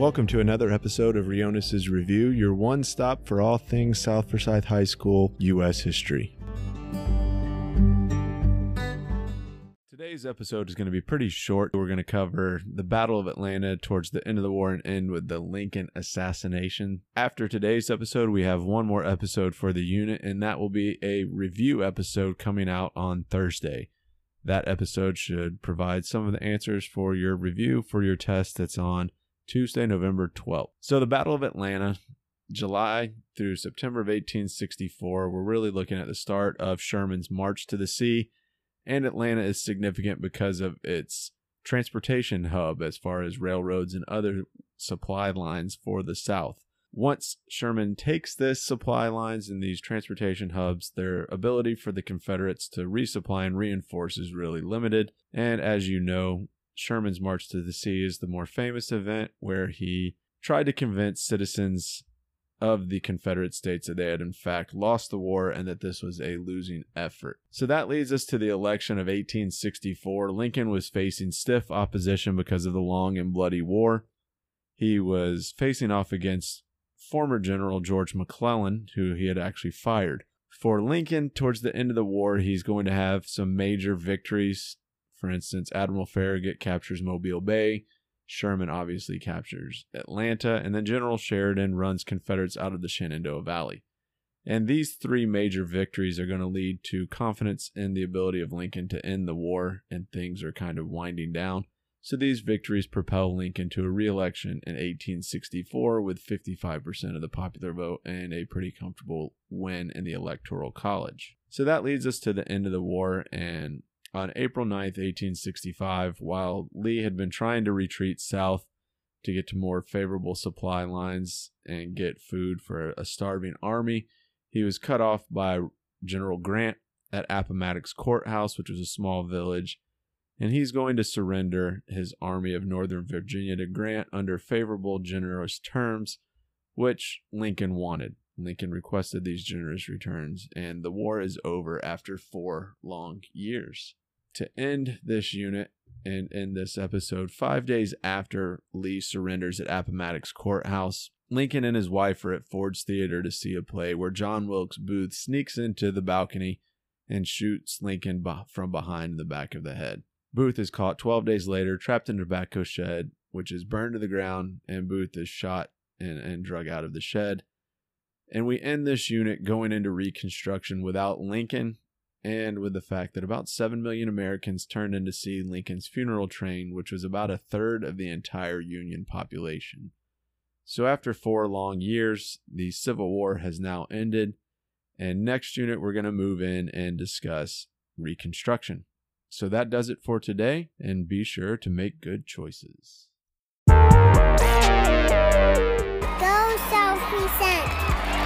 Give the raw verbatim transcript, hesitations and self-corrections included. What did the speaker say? Welcome to another episode of Rionis' Review, your one stop for all things South Forsyth High School U S history. Today's episode is going to be pretty short. We're going to cover the Battle of Atlanta towards the end of the war and end with the Lincoln assassination. After today's episode, we have one more episode for the unit, and that will be a review episode coming out on Thursday. That episode should provide some of the answers for your review for your test that's on Tuesday, November twelfth. So the Battle of Atlanta, July through September of eighteen sixty-four, we're really looking at the start of Sherman's March to the Sea. And Atlanta is significant because of its transportation hub as far as railroads and other supply lines for the South. Once Sherman takes this supply lines and these transportation hubs, their ability for the Confederates to resupply and reinforce is really limited. And as you know, Sherman's March to the Sea is the more famous event where he tried to convince citizens of the Confederate States that they had in fact lost the war and that this was a losing effort. So that leads us to the election of eighteen sixty-four. Lincoln was facing stiff opposition because of the long and bloody war. He was facing off against former General George McClellan, who he had actually fired. For Lincoln, towards the end of the war, he's going to have some major victories. For instance, Admiral Farragut captures Mobile Bay. Sherman obviously captures Atlanta, and then General Sheridan runs Confederates out of the Shenandoah Valley. And these three major victories are going to lead to confidence in the ability of Lincoln to end the war, and things are kind of winding down. So these victories propel Lincoln to a re-election in eighteen sixty-four with fifty-five percent of the popular vote and a pretty comfortable win in the Electoral College. So that leads us to the end of the war, and on April ninth, eighteen sixty-five, while Lee had been trying to retreat south to get to more favorable supply lines and get food for a starving army, he was cut off by General Grant at Appomattox Courthouse, which was a small village, and he's going to surrender his Army of Northern Virginia to Grant under favorable, generous terms, which Lincoln wanted. Lincoln requested these generous returns, and the war is over after four long years. To end this unit and end this episode, five days after Lee surrenders at Appomattox Courthouse, Lincoln and his wife are at Ford's Theater to see a play where John Wilkes Booth sneaks into the balcony and shoots Lincoln from behind the back of the head. Booth is caught twelve days later, trapped in a tobacco shed, which is burned to the ground, and Booth is shot and, and drug out of the shed. And we end this unit going into Reconstruction without Lincoln, and with the fact that about seven million Americans turned in to see Lincoln's funeral train, which was about a third of the entire Union population. So after four long years, the Civil War has now ended, and next unit we're going to move in and discuss Reconstruction. So that does it for today, and be sure to make good choices. Go South Percent!